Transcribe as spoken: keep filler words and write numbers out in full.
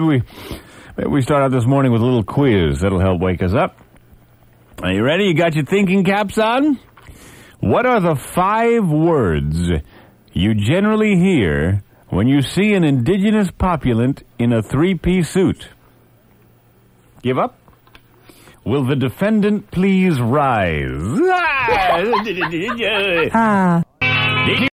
Maybe we maybe we start out this morning with a little quiz. That'll help wake us up. Are you ready? You got your thinking caps on? What are the five words you generally hear when you see an indigenous populant in a three-piece suit? Give up? Will the defendant please rise? Ah!